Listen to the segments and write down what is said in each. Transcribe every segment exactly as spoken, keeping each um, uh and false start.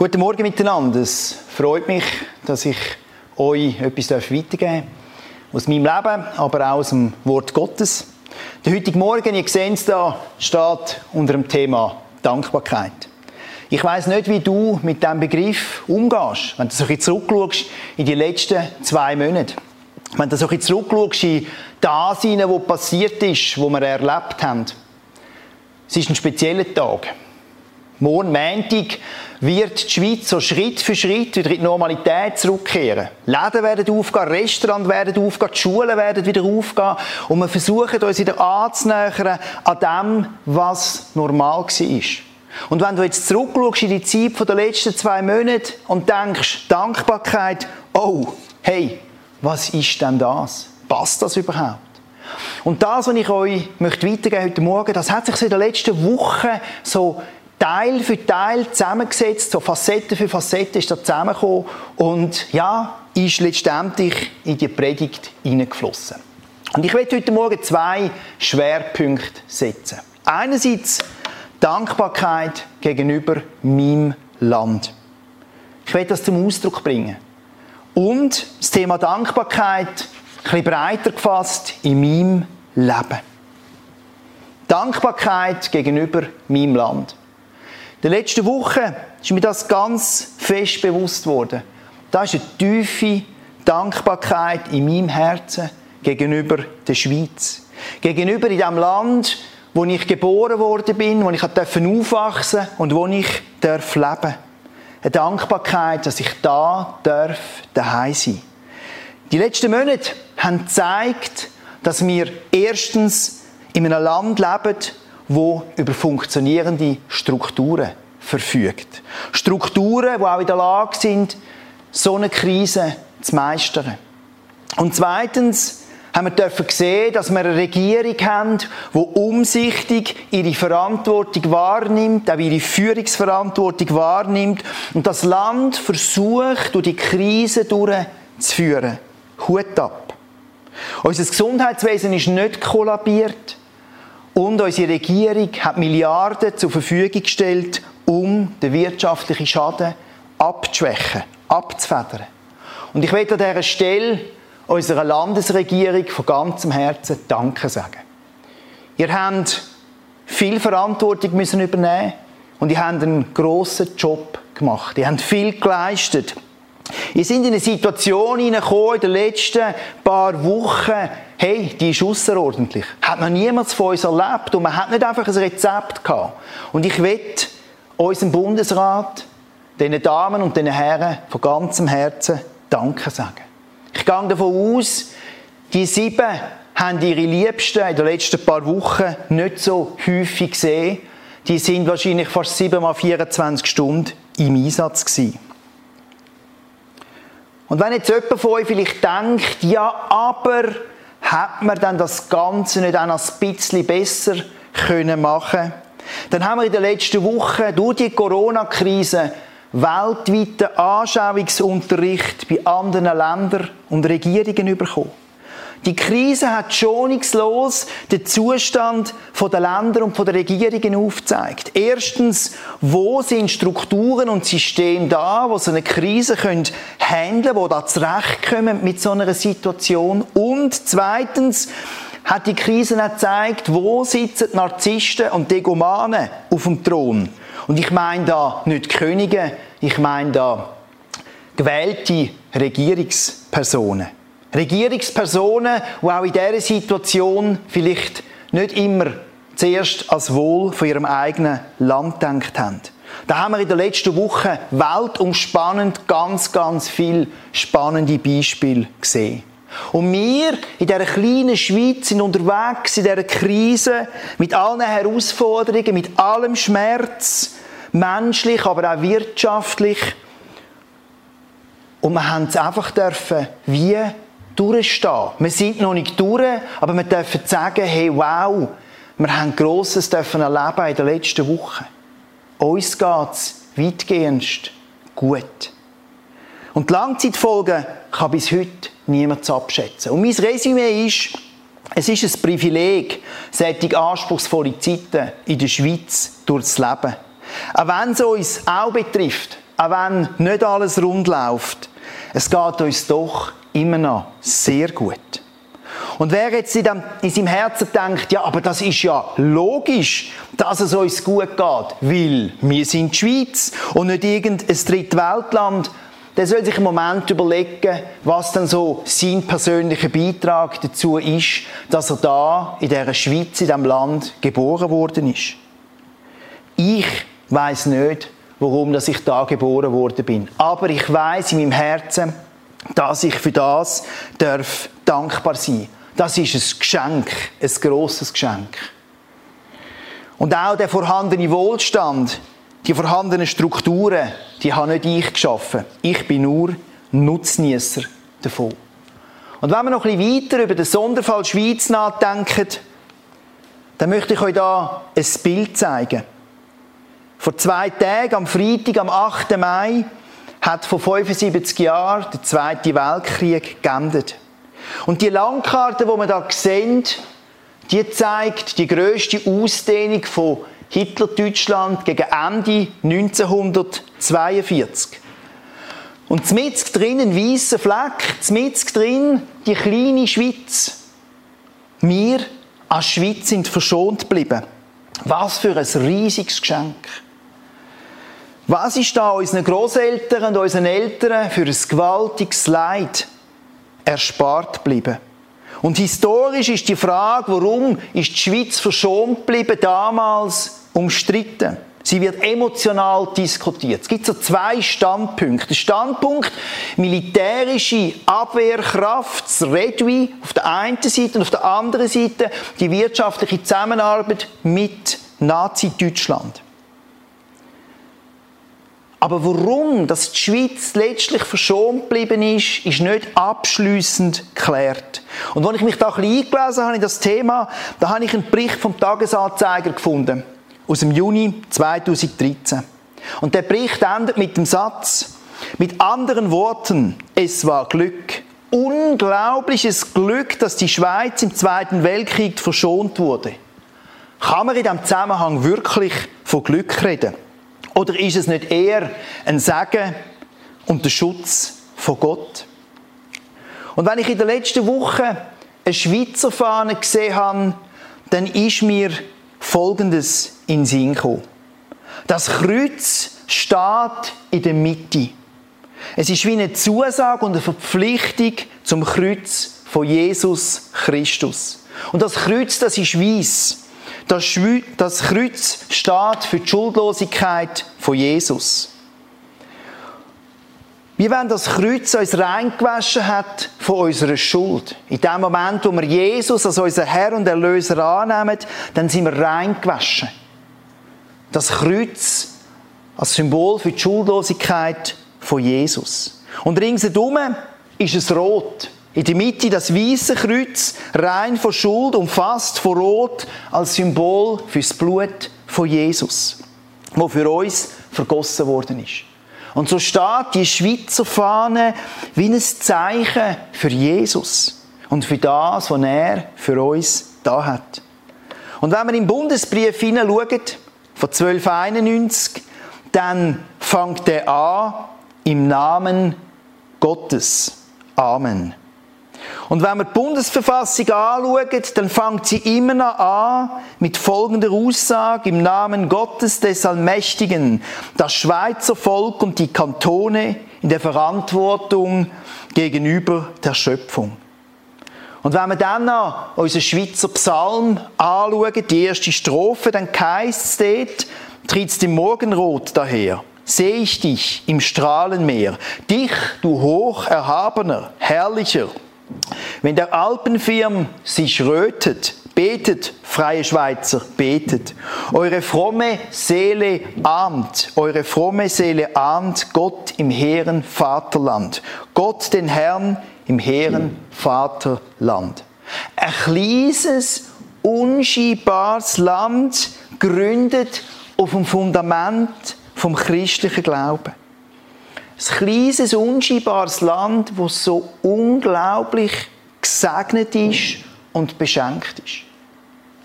Guten Morgen miteinander. Es freut mich, dass ich euch etwas weitergeben darf. Aus meinem Leben, aber auch aus dem Wort Gottes. Der heutige Morgen, ihr seht es hier, steht unter dem Thema Dankbarkeit. Ich weiss nicht, wie du mit diesem Begriff umgehst, wenn du so ein bisschen zurückschaust in die letzten zwei Monate. Wenn du so ein bisschen zurückschaust in das hinein, was passiert ist, was wir erlebt haben. Es ist ein spezieller Tag. Morgen, Montag, wird die Schweiz so Schritt für Schritt wieder in die Normalität zurückkehren. Läden werden aufgehen, Restaurants werden aufgehen, die Schulen werden wieder aufgehen. Und wir versuchen uns wieder anzunähern an dem, was normal war. Und wenn du jetzt zurückschaust in die Zeit der letzten zwei Monate und denkst, Dankbarkeit, oh, hey, was ist denn das? Passt das überhaupt? Und das, was ich euch möchte weitergeben heute Morgen, das hat sich so in der letzten Woche so Teil für Teil zusammengesetzt, so Facette für Facette ist da zusammengekommen und ja, ist letztendlich in die Predigt hineingeflossen. Und ich werde heute Morgen zwei Schwerpunkte setzen. Einerseits Dankbarkeit gegenüber meinem Land. Ich werde das zum Ausdruck bringen. Und das Thema Dankbarkeit ein bisschen breiter gefasst in meinem Leben. Dankbarkeit gegenüber meinem Land. In der letzten Woche ist mir das ganz fest bewusst worden. Da ist eine tiefe Dankbarkeit in meinem Herzen gegenüber der Schweiz. Gegenüber in dem Land, wo ich geboren worden bin, wo ich aufwachsen durfte und wo ich leben durfte. Eine Dankbarkeit, dass ich da darf, daheim sein. Die letzten Monate haben gezeigt, dass wir erstens in einem Land leben, wo über funktionierende Strukturen verfügt. Strukturen, die auch in der Lage sind, so eine Krise zu meistern. Und zweitens haben wir dürfen sehen, dass wir eine Regierung haben, die umsichtig ihre Verantwortung wahrnimmt, auch ihre Führungsverantwortung wahrnimmt und das Land versucht, durch die Krise durchzuführen. Hut ab! Unser Gesundheitswesen ist nicht kollabiert, und unsere Regierung hat Milliarden zur Verfügung gestellt, um den wirtschaftlichen Schaden abzuschwächen, abzufedern. Und ich möchte an dieser Stelle unserer Landesregierung von ganzem Herzen Danke sagen. Ihr habt viel Verantwortung müssen übernehmen und ihr habt einen grossen Job gemacht. Ihr habt viel geleistet. Ihr seid in eine Situation hineingekommen in den letzten paar Wochen, hey, die ist ausserordentlich. Hat noch niemand von uns erlebt und man hat nicht einfach ein Rezept gehabt. Und ich möchte unserem Bundesrat, diesen Damen und diesen Herren von ganzem Herzen Danke sagen. Ich gehe davon aus, die sieben haben ihre Liebsten in den letzten paar Wochen nicht so häufig gesehen. Die sind wahrscheinlich fast sieben mal vierundzwanzig Stunden im Einsatz gewesen. Und wenn jetzt jemand von euch vielleicht denkt, ja, aber hat man dann das Ganze nicht auch noch ein bisschen besser können machen? Dann haben wir in den letzten Wochen durch die Corona-Krise weltweiten Anschauungsunterricht bei anderen Ländern und Regierungen bekommen. Die Krise hat schonungslos den Zustand der Länder und der Regierungen aufgezeigt. Erstens, wo sind Strukturen und Systeme da, die so eine Krise handeln können, die da zurechtkommen mit so einer Situation. Und zweitens hat die Krise auch gezeigt, wo sitzen Narzissten und Degomanen auf dem Thron. Und ich meine da nicht Könige, ich meine da gewählte Regierungspersonen. Regierungspersonen, die auch in dieser Situation vielleicht nicht immer zuerst als Wohl von ihrem eigenen Land gedacht haben. Da haben wir in der letzten Woche weltumspannend ganz, ganz viele spannende Beispiele gesehen. Und wir in dieser kleinen Schweiz sind unterwegs in dieser Krise mit allen Herausforderungen, mit allem Schmerz, menschlich, aber auch wirtschaftlich. Und wir haben es einfach dürfen, wie durchstehen. Wir sind noch nicht durch, aber wir dürfen sagen, hey, wow, wir haben Grosses dürfen erleben in den letzten Wochen. Uns geht es weitgehend gut. Und die Langzeitfolgen kann bis heute niemand abschätzen. Und mein Resümee ist, es ist ein Privileg, solche anspruchsvolle Zeiten in der Schweiz durchs Leben. Auch wenn es uns auch betrifft, auch wenn nicht alles rund läuft, es geht uns doch immer noch sehr gut. Und wer jetzt in, dem, in seinem Herzen denkt, ja, aber das ist ja logisch, dass es uns gut geht, weil wir sind die Schweiz und nicht irgendein Drittweltland, der soll sich im Moment überlegen, was denn so sein persönlicher Beitrag dazu ist, dass er da in dieser Schweiz, in diesem Land geboren worden ist. Ich weiss nicht, warum dass ich da geboren worden bin. Aber ich weiss in meinem Herzen, dass ich für das darf dankbar sein. Das ist ein Geschenk, ein grosses Geschenk. Und auch der vorhandene Wohlstand, die vorhandenen Strukturen, die habe nicht ich geschaffen. Ich bin nur Nutznießer davon. Und wenn wir noch ein bisschen weiter über den Sonderfall Schweiz nachdenken, dann möchte ich euch da ein Bild zeigen. Vor zwei Tagen, am Freitag, am achten Mai, hat vor fünfundsiebzig Jahren der Zweite Weltkrieg geendet. Und die Landkarte, die wir hier sehen, die zeigt die grösste Ausdehnung von Hitler-Deutschland gegen Ende neunzehnhundertzweiundvierzig. Und mitten drin ein weißer Fleck, mitten drin die kleine Schweiz. Wir als Schweiz sind verschont geblieben. Was für ein riesiges Geschenk. Was ist da unseren Grosseltern und unseren Eltern für ein gewaltiges Leid erspart geblieben? Und historisch ist die Frage, warum ist die Schweiz verschont geblieben, damals umstritten. Sie wird emotional diskutiert. Es gibt so zwei Standpunkte. Der Standpunkt militärische Abwehrkraft, das Redui, auf der einen Seite und auf der anderen Seite die wirtschaftliche Zusammenarbeit mit Nazi-Deutschland. Aber warum dass die Schweiz letztlich verschont geblieben ist, ist nicht abschliessend geklärt. Und als ich mich da ein bisschen eingelesen habe in das Thema, da habe ich einen Bericht vom Tagesanzeiger gefunden, aus dem Juni zweitausenddreizehn. Und der Bericht endet mit dem Satz, mit anderen Worten, es war Glück. Unglaubliches Glück, dass die Schweiz im Zweiten Weltkrieg verschont wurde. Kann man in diesem Zusammenhang wirklich von Glück reden? Oder ist es nicht eher ein Segen und der Schutz von Gott? Und wenn ich in der letzten Woche eine Schweizer Fahne gesehen habe, dann ist mir Folgendes in den Sinn gekommen. Das Kreuz steht in der Mitte. Es ist wie eine Zusage und eine Verpflichtung zum Kreuz von Jesus Christus. Und das Kreuz, das ist weiss. Das Kreuz steht für die Schuldlosigkeit von Jesus. Wie wenn das Kreuz uns reingewaschen hat von unserer Schuld. In dem Moment, wo wir Jesus als unseren Herr und Erlöser annehmen, dann sind wir reingewaschen. Das Kreuz als Symbol für die Schuldlosigkeit von Jesus. Und ringsherum ist es rot. In der Mitte das weiße Kreuz, rein von Schuld, umfasst von Rot, als Symbol für das Blut von Jesus, das für uns vergossen worden ist. Und so steht die Schweizer Fahne wie ein Zeichen für Jesus und für das, was er für uns da hat. Und wenn wir im Bundesbrief hineinschauen, von zwölfhunderteinundneunzig, dann fängt er an, im Namen Gottes. Amen. Und wenn wir die Bundesverfassung anschauen, dann fängt sie immer noch an mit folgender Aussage: Im Namen Gottes des Allmächtigen, das Schweizer Volk und die Kantone in der Verantwortung gegenüber der Schöpfung. Und wenn wir dann noch unseren Schweizer Psalm anschauen, die erste Strophe, dann heisst es dort, trittst im Morgenrot daher. Sehe ich dich im Strahlenmeer, dich, du hocherhabener, herrlicher. Wenn der Alpenfirm sich rötet, betet, freie Schweizer, betet. Eure fromme Seele ahmt, eure fromme Seele ahmt Gott im hehren Vaterland. Gott den Herrn im hehren Vaterland. Ein kleines, unscheinbares Land, gründet auf dem Fundament vom christlichen Glauben. Ein kleines, unscheinbares Land, das so unglaublich gesegnet ist und beschenkt ist.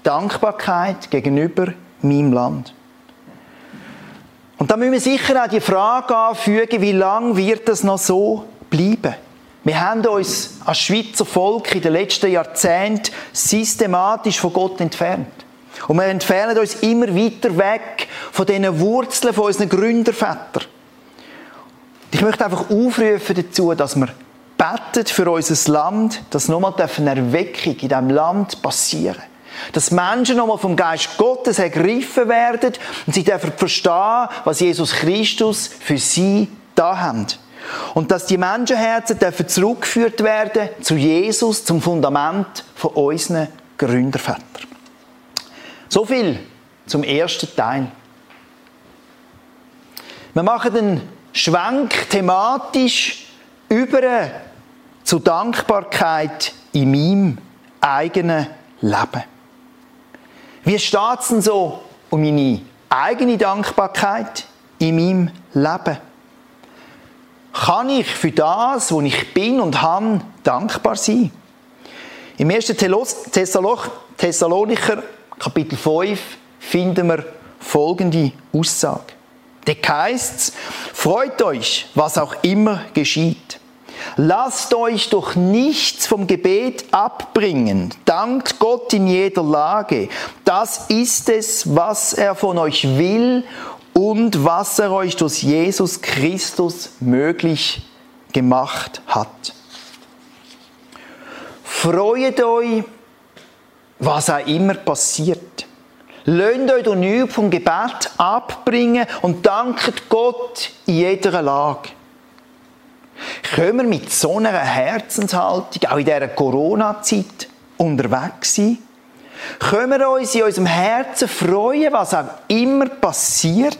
Dankbarkeit gegenüber meinem Land. Und Und da müssen wir sicher auch die Frage anfügen, wie lange wird das noch so bleiben? Wir haben uns als Schweizer Volk in den letzten Jahrzehnten systematisch von Gott entfernt. Und wir entfernen uns immer weiter weg von diesen Wurzeln von unseren Gründervätern. Ich möchte einfach aufrufen dazu, dass wir betet für unser Land, dass nochmal eine Erweckung in diesem Land passieren darf. Dass Menschen nochmal vom Geist Gottes ergriffen werden und sie dürfen verstehen, was Jesus Christus für sie da hat. Und dass die Menschenherzen dürfen zurückgeführt werden zu Jesus, zum Fundament von unseren Gründervätern. So viel zum ersten Teil. Wir machen einen Schwenk thematisch über zur Dankbarkeit in meinem eigenen Leben. Wie steht es denn so um meine eigene Dankbarkeit in meinem Leben? Kann ich für das, wo ich bin und habe, dankbar sein? Im ersten Thessalonicher Kapitel fünf finden wir folgende Aussage. Da heisst es: Freut euch, was auch immer geschieht. Lasst euch doch nichts vom Gebet abbringen. Dankt Gott in jeder Lage. Das ist es, was er von euch will und was er euch durch Jesus Christus möglich gemacht hat. Freut euch, was auch immer passiert. Lasst euch doch nichts vom Gebet abbringen und dankt Gott in jeder Lage. Können wir mit so einer Herzenshaltung auch in dieser Corona-Zeit unterwegs sein? Können wir uns in unserem Herzen freuen, was auch immer passiert?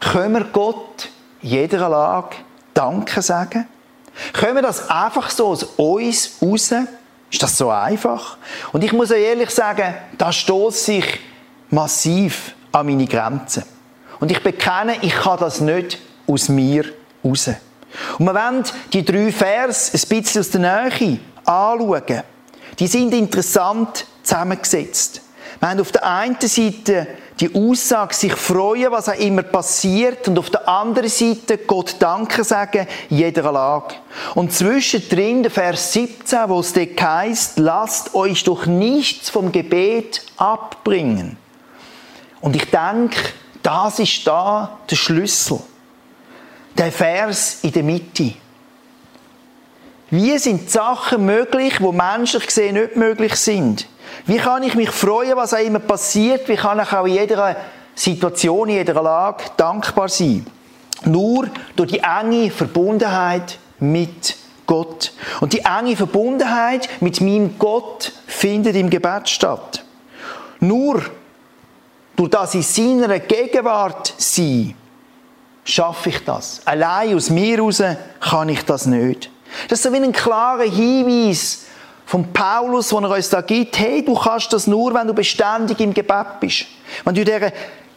Können wir Gott in jeder Lage Danke sagen? Können wir das einfach so aus uns raus? Ist das so einfach? Und ich muss euch ehrlich sagen, da stosse ich massiv an meine Grenzen. Und ich bekenne, ich kann das nicht aus mir raus. Und wir wollen die drei Verse ein bisschen aus der Nähe anschauen. Die sind interessant zusammengesetzt. Wir haben auf der einen Seite die Aussage, sich freuen, was auch immer passiert, und auf der anderen Seite Gott Danke sagen, in jeder Lage. Und zwischendrin der Vers siebzehn, wo es dort heisst, lasst euch doch nichts vom Gebet abbringen. Und ich denke, das ist da der Schlüssel. Der Vers in der Mitte. Wie sind Sachen möglich, die menschlich gesehen nicht möglich sind? Wie kann ich mich freuen, was auch immer passiert? Wie kann ich auch in jeder Situation, in jeder Lage dankbar sein? Nur durch die enge Verbundenheit mit Gott. Und die enge Verbundenheit mit meinem Gott findet im Gebet statt. Nur durch das in seiner Gegenwart sein, schaffe ich das. Allein aus mir raus kann ich das nicht. Das ist so wie ein klarer Hinweis von Paulus, den er uns da gibt. Hey, du kannst das nur, wenn du beständig im Gebet bist. Wenn du in dieser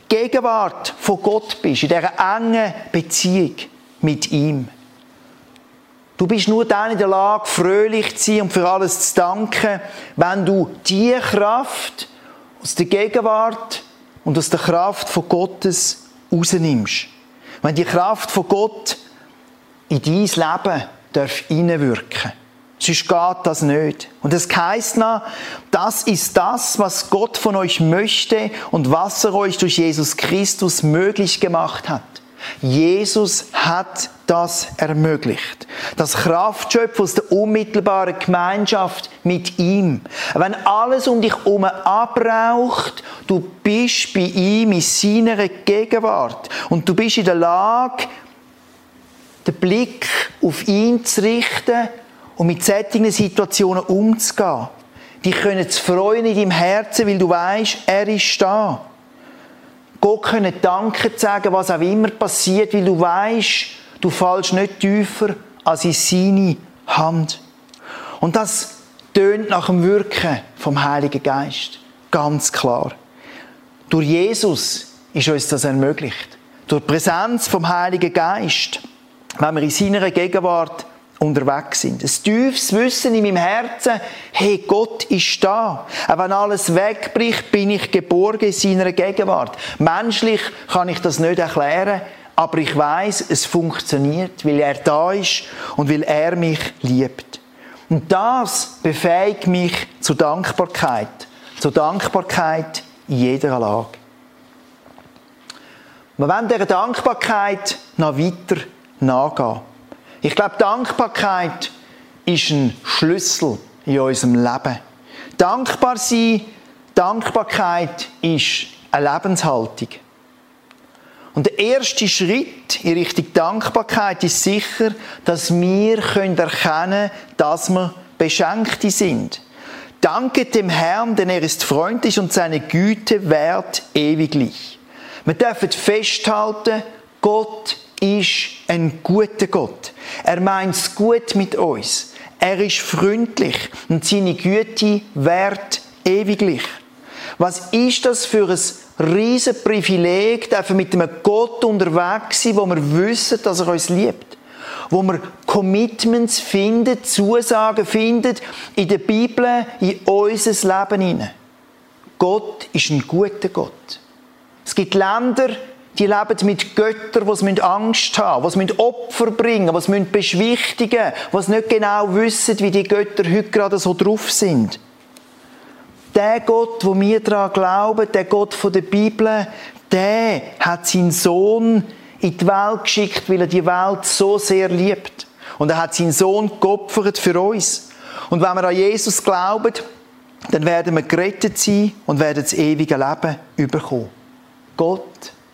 Gegenwart von Gott bist, in dieser engen Beziehung mit ihm. Du bist nur dann in der Lage, fröhlich zu sein und für alles zu danken, wenn du die Kraft aus der Gegenwart und aus der Kraft von Gottes rausnimmst. Wenn die Kraft von Gott in dein Leben darf hineinwirken. Sonst geht das nicht. Und es heisst noch, das ist das, was Gott von euch möchte und was er euch durch Jesus Christus möglich gemacht hat. Jesus hat das ermöglicht. Das Kraftschöpfen aus der unmittelbaren Gemeinschaft mit ihm. Wenn alles um dich herum abraucht, du bist bei ihm in seiner Gegenwart. Und du bist in der Lage, den Blick auf ihn zu richten und mit solchen Situationen umzugehen. Dich können zu freuen in deinem Herzen, weil du weißt, er ist da. Gott können Danke sagen, was auch immer passiert, weil du weisst, du fällst nicht tiefer als in seine Hand. Und das tönt nach dem Wirken vom Heiligen Geist. Ganz klar. Durch Jesus ist uns das ermöglicht. Durch die Präsenz vom Heiligen Geist, wenn wir in seiner Gegenwart unterwegs sind. Ein tiefes Wissen in meinem Herzen, hey, Gott ist da. Auch wenn alles wegbricht, bin ich geborgen in seiner Gegenwart. Menschlich kann ich das nicht erklären, aber ich weiß, es funktioniert, weil er da ist und weil er mich liebt. Und das befähigt mich zur Dankbarkeit. Zur Dankbarkeit in jeder Lage. Wir wollen dieser Dankbarkeit noch weiter nachgehen. Ich glaube, Dankbarkeit ist ein Schlüssel in unserem Leben. Dankbar sein, Dankbarkeit ist eine Lebenshaltung. Und der erste Schritt in Richtung Dankbarkeit ist sicher, dass wir erkennen können, dass wir Beschenkte sind. Danket dem Herrn, denn er ist freundlich und seine Güte währt ewiglich. Wir dürfen festhalten, Gott ist ein guter Gott. Er meint es gut mit uns. Er ist freundlich und seine Güte währt ewiglich. Was ist das für ein riesiges Privileg, dass wir mit einem Gott unterwegs sind, wo wir wissen, dass er uns liebt. Wo wir Commitments finden, Zusagen finden, in der Bibel, in unser Leben hinein. Gott ist ein guter Gott. Es gibt Länder, die leben mit Göttern, die sie Angst haben, die sie Opfer bringen, die sie beschwichtigen, die sie nicht genau wissen, wie die Götter heute gerade so drauf sind. Der Gott, wo wir daran glauben, der Gott von der Bibel, der hat seinen Sohn in die Welt geschickt, weil er die Welt so sehr liebt. Und er hat seinen Sohn geopfert für uns. Und wenn wir an Jesus glauben, dann werden wir gerettet sein und werden das ewige Leben überkommen. Gott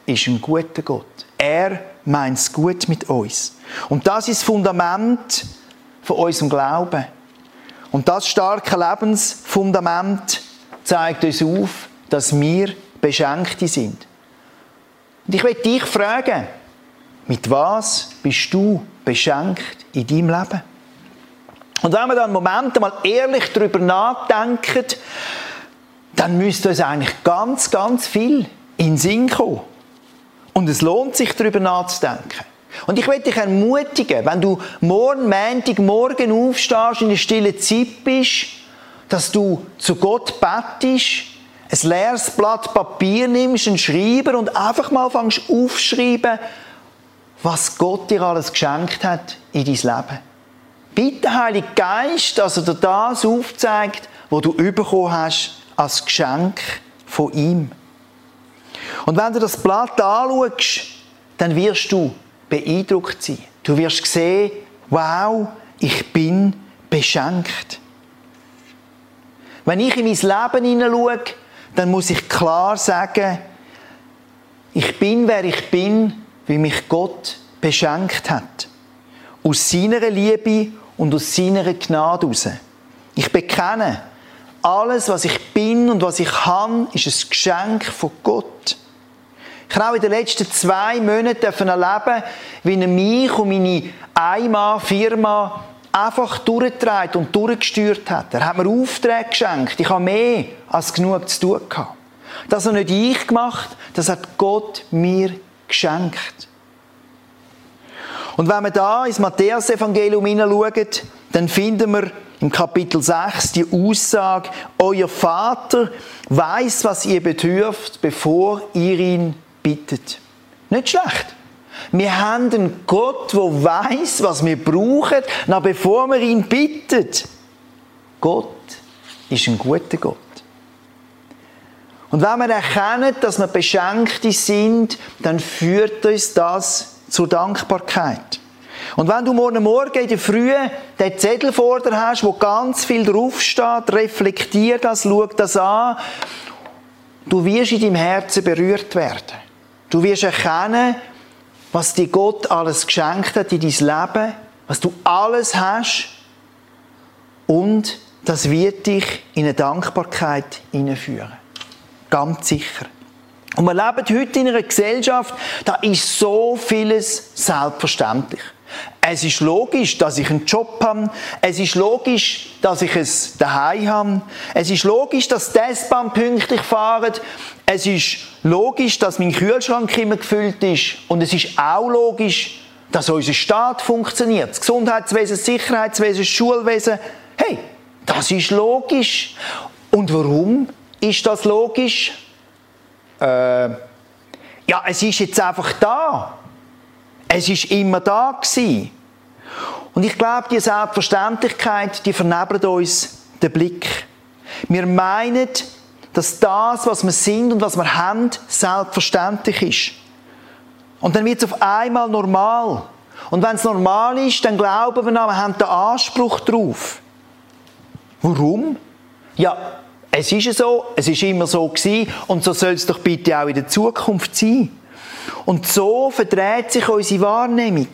ist ein guter Gott. Er meint es gut mit uns. Und das ist das Fundament von unserem Glauben. Und das starke Lebensfundament zeigt uns auf, dass wir Beschenkte sind. Und ich möchte dich fragen, mit was bist du beschenkt in deinem Leben? Und wenn wir dann einen Moment mal ehrlich darüber nachdenken, dann müsste uns eigentlich ganz, ganz viel in den Sinn kommen. Und es lohnt sich, darüber nachzudenken. Und ich möchte dich ermutigen, wenn du morgen, Montag, morgen aufstehst, in der stillen Zeit bist, dass du zu Gott bettest, ein leeres Blatt Papier nimmst, einen Schreiber und einfach mal fängst aufschreiben, was Gott dir alles geschenkt hat in dein Leben. Bitte, Heiliger Geist, dass er dir das aufzeigt, was du bekommen hast als Geschenk von ihm. Und wenn du das Blatt anschaust, dann wirst du beeindruckt sein. Du wirst sehen, wow, ich bin beschenkt. Wenn ich in mein Leben hineinschaue, dann muss ich klar sagen, ich bin, wer ich bin, weil mich Gott beschenkt hat. Aus seiner Liebe und aus seiner Gnade heraus. Ich bekenne, alles, was ich bin und was ich habe, ist ein Geschenk von Gott. Ich habe auch in den letzten zwei Monaten erleben, wie er mich und meine Einmann-Firma einfach durchgetragen und durchgesteuert hat. Er hat mir Aufträge geschenkt. Ich habe mehr als genug zu tun gehabt. Das habe nicht ich gemacht, das hat Gott mir geschenkt. Und wenn wir da ins Matthäus-Evangelium hineinschauen, dann finden wir im Kapitel sechs die Aussage, euer Vater weiß, was ihr bedürft, bevor ihr ihn bittet. Nicht schlecht. Wir haben einen Gott, der weiß, was wir brauchen, noch bevor wir ihn bitten. Gott ist ein guter Gott. Und wenn wir erkennen, dass wir Beschenkte sind, dann führt uns das zur Dankbarkeit. Und wenn du morgen Morgen in der Früh den Zettel vor dir hast, wo ganz viel draufsteht, reflektier das, schau das an, du wirst in deinem Herzen berührt werden. Du wirst erkennen, was dir Gott alles geschenkt hat in dein Leben, was du alles hast, und das wird dich in eine Dankbarkeit hineinführen. Ganz sicher. Und wir leben heute in einer Gesellschaft, da ist so vieles selbstverständlich. Es ist logisch, dass ich einen Job habe. Es ist logisch, dass ich es daheim habe. Es ist logisch, dass die S-Bahn pünktlich fährt. Es ist logisch, dass mein Kühlschrank immer gefüllt ist. Und es ist auch logisch, dass unser Staat funktioniert, das Gesundheitswesen, das Sicherheitswesen, das Schulwesen. Hey, das ist logisch. Und warum ist das logisch? Äh, ja, es ist jetzt einfach da. Es ist immer da gewesen. Und ich glaube, diese Selbstverständlichkeit, die vernebelt uns den Blick. Wir meinen, dass das, was wir sind und was wir haben, selbstverständlich ist. Und dann wird es auf einmal normal. Und wenn es normal ist, dann glauben wir, wir haben den Anspruch drauf. Warum? Ja, es ist so, es ist immer so gewesen und so soll es doch bitte auch in der Zukunft sein. Und so verdreht sich unsere Wahrnehmung.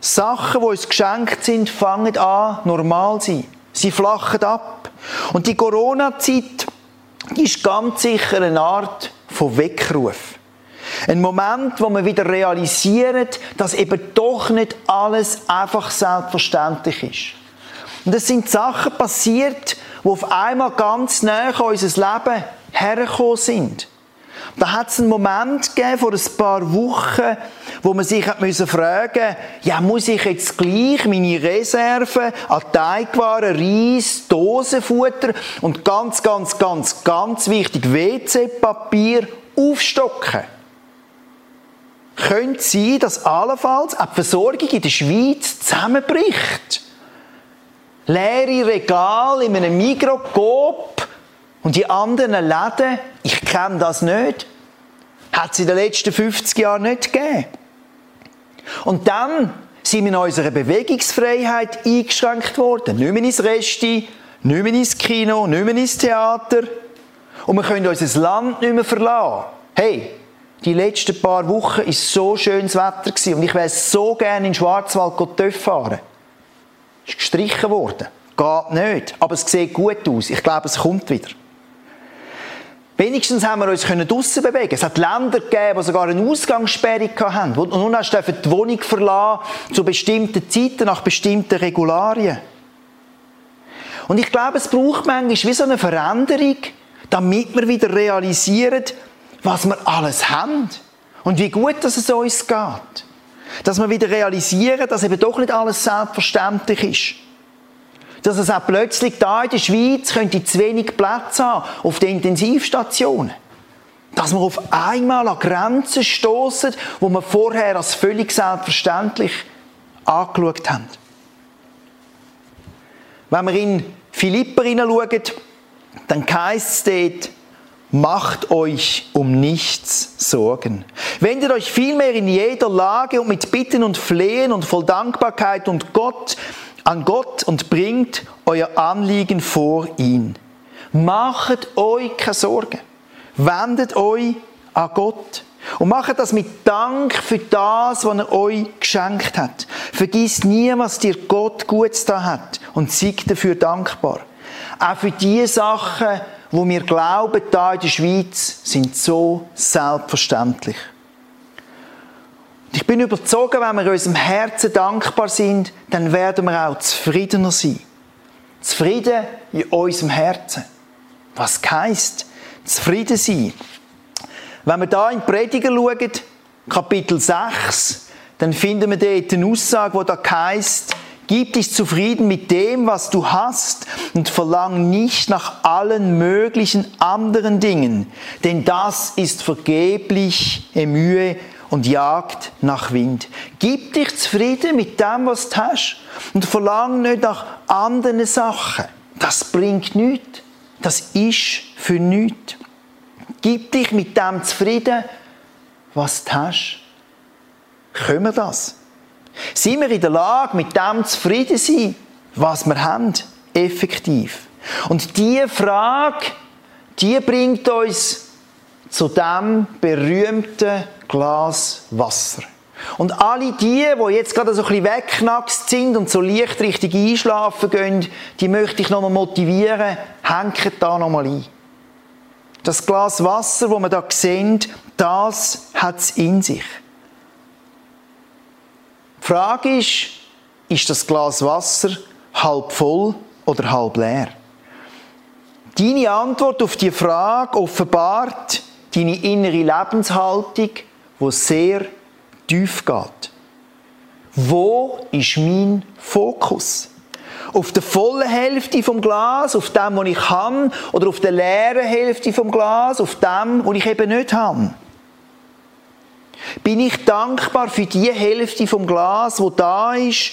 Sachen, die uns geschenkt sind, fangen an, normal zu sein. Sie flachen ab. Und die Corona-Zeit ist ganz sicher eine Art von Weckruf. Ein Moment, wo man wieder realisiert, dass eben doch nicht alles einfach selbstverständlich ist. Und es sind Sachen passiert, die auf einmal ganz nahe an unser Leben hergekommen sind. Da hat es einen Moment gegeben, vor ein paar Wochen, wo man sich fragen musste, ja, muss ich jetzt gleich meine Reserven an Teigwaren, Reis, Dosenfutter und ganz, ganz, ganz, ganz wichtig W C-Papier aufstocken? Könnte es sein, dass allenfalls eine Versorgung in der Schweiz zusammenbricht? Leere Regale in einem Mikroskop und die anderen Läden, ich kenne das nicht, hat es in den letzten fünfzig Jahren nicht gegeben. Und dann sind wir in unserer Bewegungsfreiheit eingeschränkt worden. Nicht mehr ins Resti, nicht mehr ins Kino, nicht mehr ins Theater. Und wir können unser Land nicht mehr verlassen. Hey, die letzten paar Wochen war so schönes Wetter und ich wäre so gerne in den Schwarzwald Töff fahren. Es ist gestrichen worden. Geht nicht. Aber es sieht gut aus. Ich glaube, es kommt wieder. Wenigstens haben wir uns draussen bewegen können. Es hat Länder gegeben, die sogar eine Ausgangssperre hatten. Und nun hast du die Wohnung verlassen, zu bestimmten Zeiten, nach bestimmten Regularien. Und ich glaube, es braucht manchmal wie so eine Veränderung, damit wir wieder realisieren, was wir alles haben und wie gut dass es uns geht. Dass wir wieder realisieren, dass eben doch nicht alles selbstverständlich ist. Dass es auch plötzlich da in der Schweiz könnte zu wenig Plätze haben auf den Intensivstationen. Dass wir auf einmal an Grenzen stoßen, die wir vorher als völlig selbstverständlich angeschaut haben. Wenn wir in Philipper hineinschauen, dann heisst es dort, macht euch um nichts Sorgen. Wendet euch vielmehr in jeder Lage und mit Bitten und Flehen und voll Dankbarkeit und Gott an Gott und bringt euer Anliegen vor ihn. Macht euch keine Sorgen. Wendet euch an Gott. Und macht das mit Dank für das, was er euch geschenkt hat. Vergiss nie, was dir Gott Gutes da hat und seid dafür dankbar. Auch für die Sachen, die wir glauben, da in der Schweiz, sind so selbstverständlich. Und ich bin überzeugt, wenn wir unserem Herzen dankbar sind, dann werden wir auch zufriedener sein. Zufrieden in unserem Herzen. Was heisst zufrieden sein? Wenn wir da in den Prediger schauen, Kapitel sechs, dann finden wir dort eine Aussage, die da heisst, gib dich zufrieden mit dem, was du hast und verlang nicht nach allen möglichen anderen Dingen, denn das ist vergebliche Mühe und jagt nach Wind. Gib dich zufrieden mit dem, was du hast und verlang nicht nach anderen Sachen. Das bringt nichts. Das ist für nichts. Gib dich mit dem zufrieden, was du hast. Können wir das? Sind wir in der Lage, mit dem zufrieden zu sein, was wir haben, effektiv? Und diese Frage, die bringt uns zu dem berühmten Glas Wasser. Und alle die, die jetzt gerade so ein bisschen weggeknackst sind und so leicht richtig einschlafen gehen, die möchte ich nochmal motivieren, hängt da nochmal ein. Das Glas Wasser, das wir da sehen, das hat es in sich. Die Frage ist, ist das Glas Wasser halb voll oder halb leer? Deine Antwort auf die Frage offenbart deine innere Lebenshaltung, die sehr tief geht. Wo ist mein Fokus? Auf der vollen Hälfte vom Glas, auf dem, was ich habe, oder auf der leeren Hälfte vom Glas, auf dem, was ich eben nicht habe? Bin ich dankbar für die Hälfte vom Glas, wo da ist,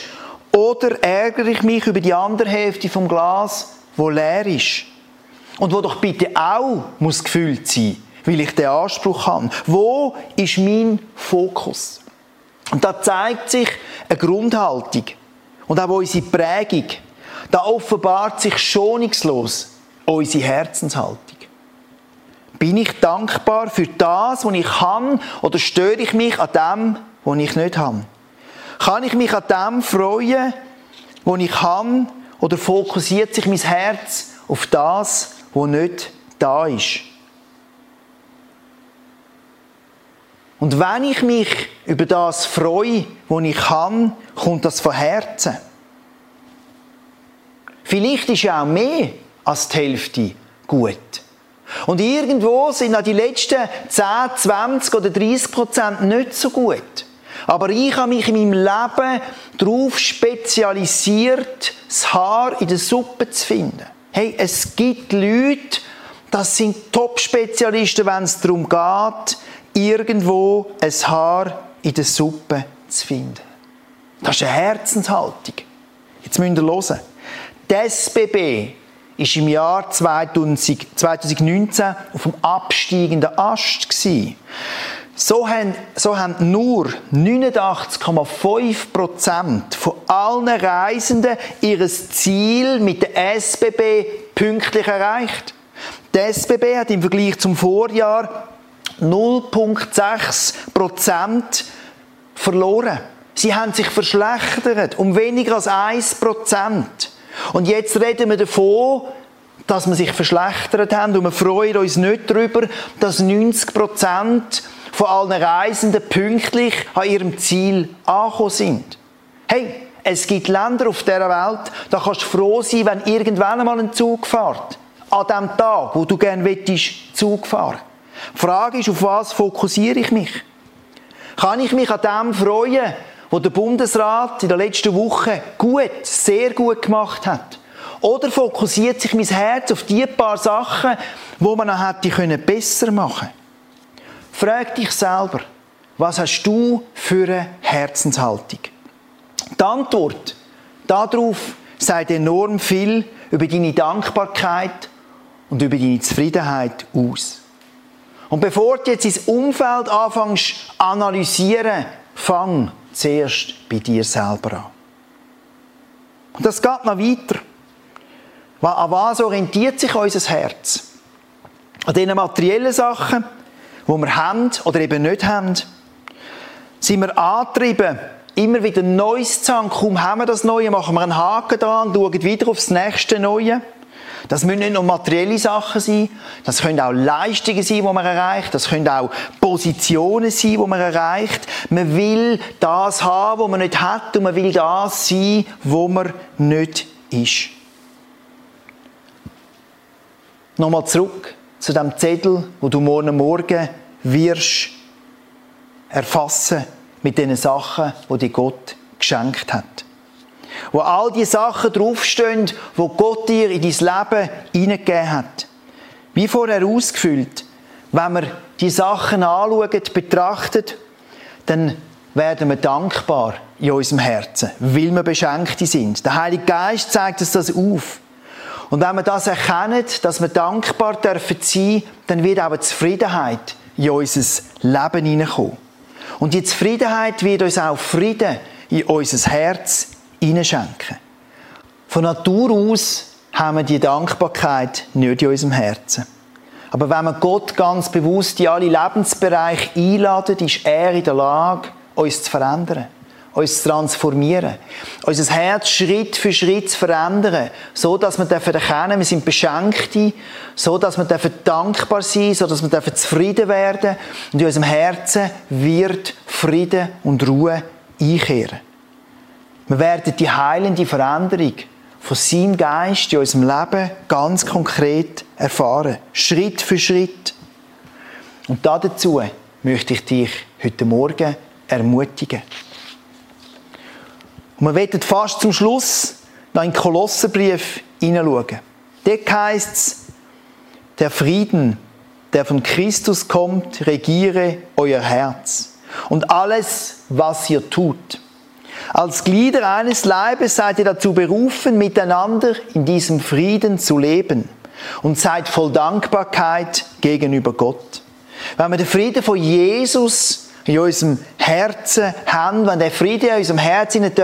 oder ärgere ich mich über die andere Hälfte vom Glas, wo leer ist? Und wo doch bitte auch muss gefüllt sein, weil ich den Anspruch habe. Wo ist mein Fokus? Und da zeigt sich eine Grundhaltung und auch unsere Prägung. Da offenbart sich schonungslos unsere Herzenshaltung. Bin ich dankbar für das, was ich kann, oder störe ich mich an dem, was ich nicht habe? Kann ich mich an dem freuen, was ich kann, oder fokussiert sich mein Herz auf das, was nicht da ist? Und wenn ich mich über das freue, was ich kann, kommt das von Herzen. Vielleicht ist ja auch mehr als die Hälfte gut. Und irgendwo sind auch die letzten zehn, zwanzig oder dreißig Prozent nicht so gut. Aber ich habe mich in meinem Leben darauf spezialisiert, das Haar in der Suppe zu finden. Hey, es gibt Leute, das sind Top-Spezialisten, wenn es darum geht, irgendwo ein Haar in der Suppe zu finden. Das ist eine Herzenshaltung. Jetzt müsst ihr hören. Die S B B war im Jahr zweitausendneunzehn auf dem absteigenden Ast. So haben, so haben nur neunundachtzig Komma fünf Prozent von allen Reisenden ihr Ziel mit der S B B pünktlich erreicht. Die S B B hat im Vergleich zum Vorjahr null Komma sechs Prozent verloren. Sie haben sich verschlechtert, um weniger als ein Prozent. Und jetzt reden wir davon, dass wir sich verschlechtert haben, und wir freuen uns nicht darüber, dass neunzig Prozent von allen Reisenden pünktlich an ihrem Ziel angekommen sind. Hey, es gibt Länder auf dieser Welt, da kannst du froh sein, wenn irgendwann einmal ein Zug fährt. An dem Tag, wo du gerne möchtest, Zug fahren. Die Frage ist, auf was fokussiere ich mich? Kann ich mich an dem freuen, was der Bundesrat in der letzten Woche gut, sehr gut gemacht hat? Oder fokussiert sich mein Herz auf die paar Sachen, die man noch hätte besser machen können? Frag dich selber, was hast du für eine Herzenshaltung? Die Antwort darauf sagt enorm viel über deine Dankbarkeit und über deine Zufriedenheit aus. Und bevor du jetzt dein Umfeld anfängst zu analysieren, fang zuerst bei dir selber an. Und das geht noch weiter. An was orientiert sich unser Herz? An diesen materiellen Sachen, die wir haben oder eben nicht haben? Sind wir angetrieben, immer wieder Neues zu haben? Kaum haben wir das Neue, machen wir einen Haken dran und schauen wieder auf das nächste Neue. Das müssen nicht nur materielle Sachen sein, das können auch Leistungen sein, die man erreicht, das können auch Positionen sein, die man erreicht. Man will das haben, was man nicht hat, und man will das sein, was man nicht ist. Nochmal zurück zu dem Zettel, den du morgen Morgen wirst erfassen mit den Sachen, die dir Gott geschenkt hat. Wo all die Sachen draufstehen, die Gott dir in dein Leben hineingegeben hat. Wie vorher ausgefüllt, wenn wir die Sachen anschauen, betrachten, dann werden wir dankbar in unserem Herzen, weil wir Beschenkte sind. Der Heilige Geist zeigt uns das auf. Und wenn wir das erkennen, dass wir dankbar dürfen sein, dann wird auch eine Zufriedenheit in unser Leben hineinkommen. Und die Zufriedenheit wird uns auch Frieden in unser Herz hineinschenken. Von Natur aus haben wir die Dankbarkeit nicht in unserem Herzen. Aber wenn wir Gott ganz bewusst in alle Lebensbereiche einladen, ist er in der Lage, uns zu verändern, uns zu transformieren, unser Herz Schritt für Schritt zu verändern, so dass wir erkennen, wir sind Beschenkte, so dass wir dankbar sein, so dass wir zufrieden werden, und in unserem Herzen wird Frieden und Ruhe einkehren. Wir werden die heilende Veränderung von seinem Geist in unserem Leben ganz konkret erfahren. Schritt für Schritt. Und dazu möchte ich dich heute Morgen ermutigen. Und wir werden fast zum Schluss noch in den Kolosserbrief hineinschauen. Dort heisst es, der Frieden, der von Christus kommt, regiere euer Herz und alles, was ihr tut. Als Glieder eines Leibes seid ihr dazu berufen, miteinander in diesem Frieden zu leben und seid voll Dankbarkeit gegenüber Gott. Wenn wir den Frieden von Jesus in unserem Herzen haben, wenn der Frieden in unserem Herzen regieren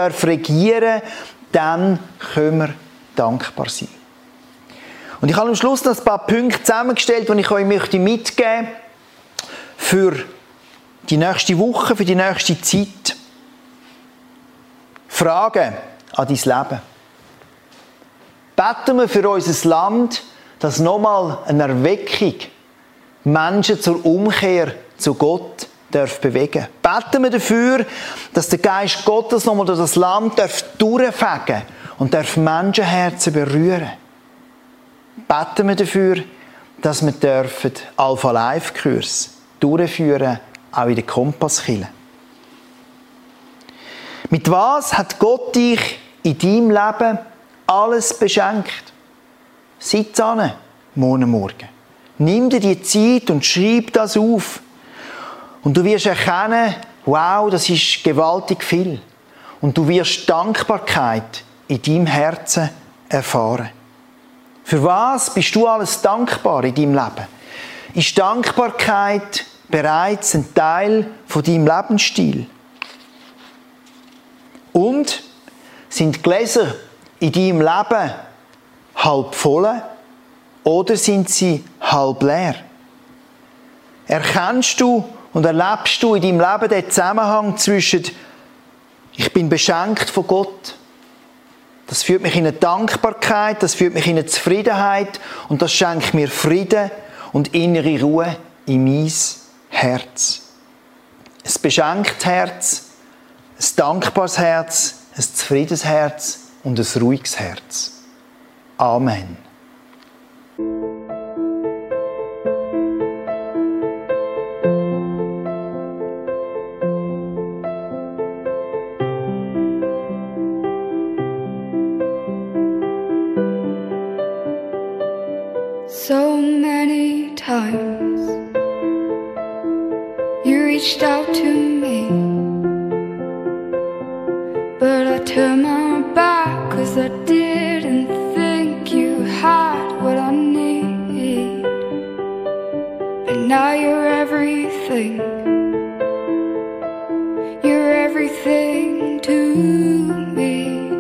darf, dann können wir dankbar sein. Und ich habe am Schluss noch ein paar Punkte zusammengestellt, die ich euch mitgeben möchte für die nächste Woche, für die nächste Zeit. Fragen an dein Leben. Beten wir für unser Land, dass nochmal eine Erweckung Menschen zur Umkehr zu Gott darf bewegen. Beten wir dafür, dass der Geist Gottes nochmal durch das Land darf durchfegen und darf Menschenherzen berühren. Beten wir dafür, dass wir dürfen Alpha-Life-Kurs durchführen, auch in der Kompasskille. Mit was hat Gott dich in deinem Leben alles beschenkt? Seit dann, morgen Morgen. Nimm dir die Zeit und schreib das auf. Und du wirst erkennen, wow, das ist gewaltig viel. Und du wirst Dankbarkeit in deinem Herzen erfahren. Für was bist du alles dankbar in deinem Leben? Ist Dankbarkeit bereits ein Teil von deinem Lebensstil? Und sind Gläser in deinem Leben halb voll oder sind sie halb leer? Erkennst du und erlebst du in deinem Leben den Zusammenhang zwischen ich bin beschenkt von Gott? Das führt mich in eine Dankbarkeit, das führt mich in eine Zufriedenheit und das schenkt mir Frieden und innere Ruhe in mein Herz. Ein beschenktes Herz, ein dankbares Herz, ein zufriedenes Herz und ein ruhiges Herz. Amen. So many times you reached out to me, but I turned my back 'cause I didn't think you had what I need. But now you're everything, you're everything to me,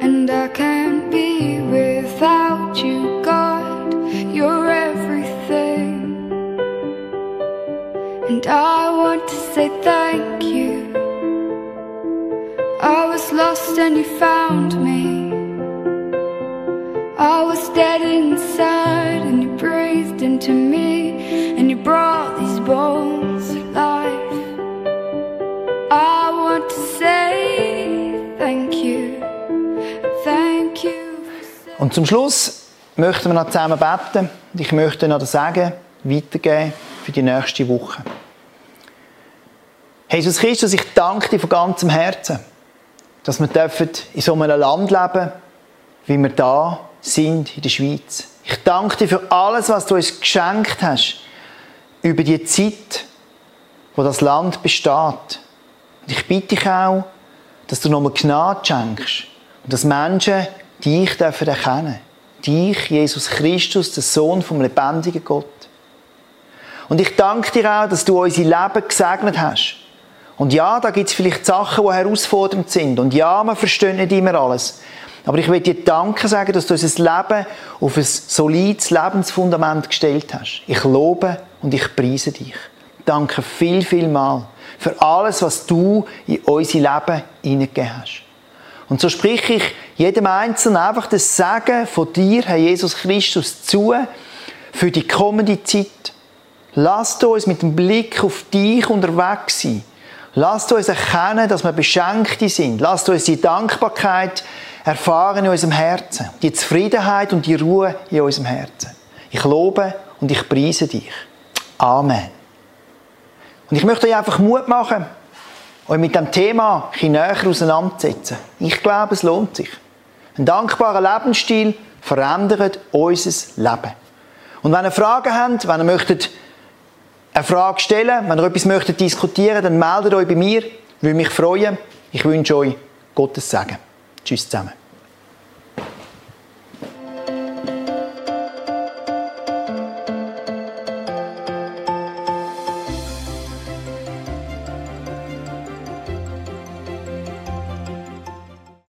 and I can't be without you. You're everything, and I want to say thank you. I was lost and you found me. I was dead inside and you breathed into me, and you brought these bones to life. I want to say thank you, thank you. Und zum Schluss möchten wir noch zusammen beten und ich möchte noch das Segen weitergeben für die nächste Woche. Jesus Christus, ich danke dir von ganzem Herzen, dass wir dürfen in so einem Land leben, wie wir da sind in der Schweiz. Ich danke dir für alles, was du uns geschenkt hast, über die Zeit, wo das Land besteht. Und ich bitte dich auch, dass du nochmal Gnade schenkst und dass Menschen dich dürfen erkennen dürfen. Dich, Jesus Christus, der Sohn vom lebendigen Gott. Und ich danke dir auch, dass du unser Leben gesegnet hast. Und ja, da gibt es vielleicht Sachen, die herausfordernd sind. Und ja, man versteht nicht immer alles. Aber ich will dir danke sagen, dass du unser Leben auf ein solides Lebensfundament gestellt hast. Ich lobe und ich preise dich. Danke viel, viel mal für alles, was du in unser Leben hineingegeben hast. Und so spreche ich jedem Einzelnen einfach das Segen von dir, Herr Jesus Christus, zu für die kommende Zeit. Lasst uns mit dem Blick auf dich unterwegs sein. Lasst uns erkennen, dass wir Beschenkte sind. Lasst uns die Dankbarkeit erfahren in unserem Herzen, die Zufriedenheit und die Ruhe in unserem Herzen. Ich lobe und ich preise dich. Amen. Und ich möchte euch einfach Mut machen, euch mit dem Thema ein bisschen näher auseinandersetzen. Ich glaube, es lohnt sich. Ein dankbarer Lebensstil verändert unser Leben. Und wenn ihr Fragen habt, wenn ihr möchtet eine Frage stellen, wenn ihr etwas möchtet diskutieren, dann meldet euch bei mir. Ich würde mich freuen. Ich wünsche euch Gottes Segen. Tschüss zusammen.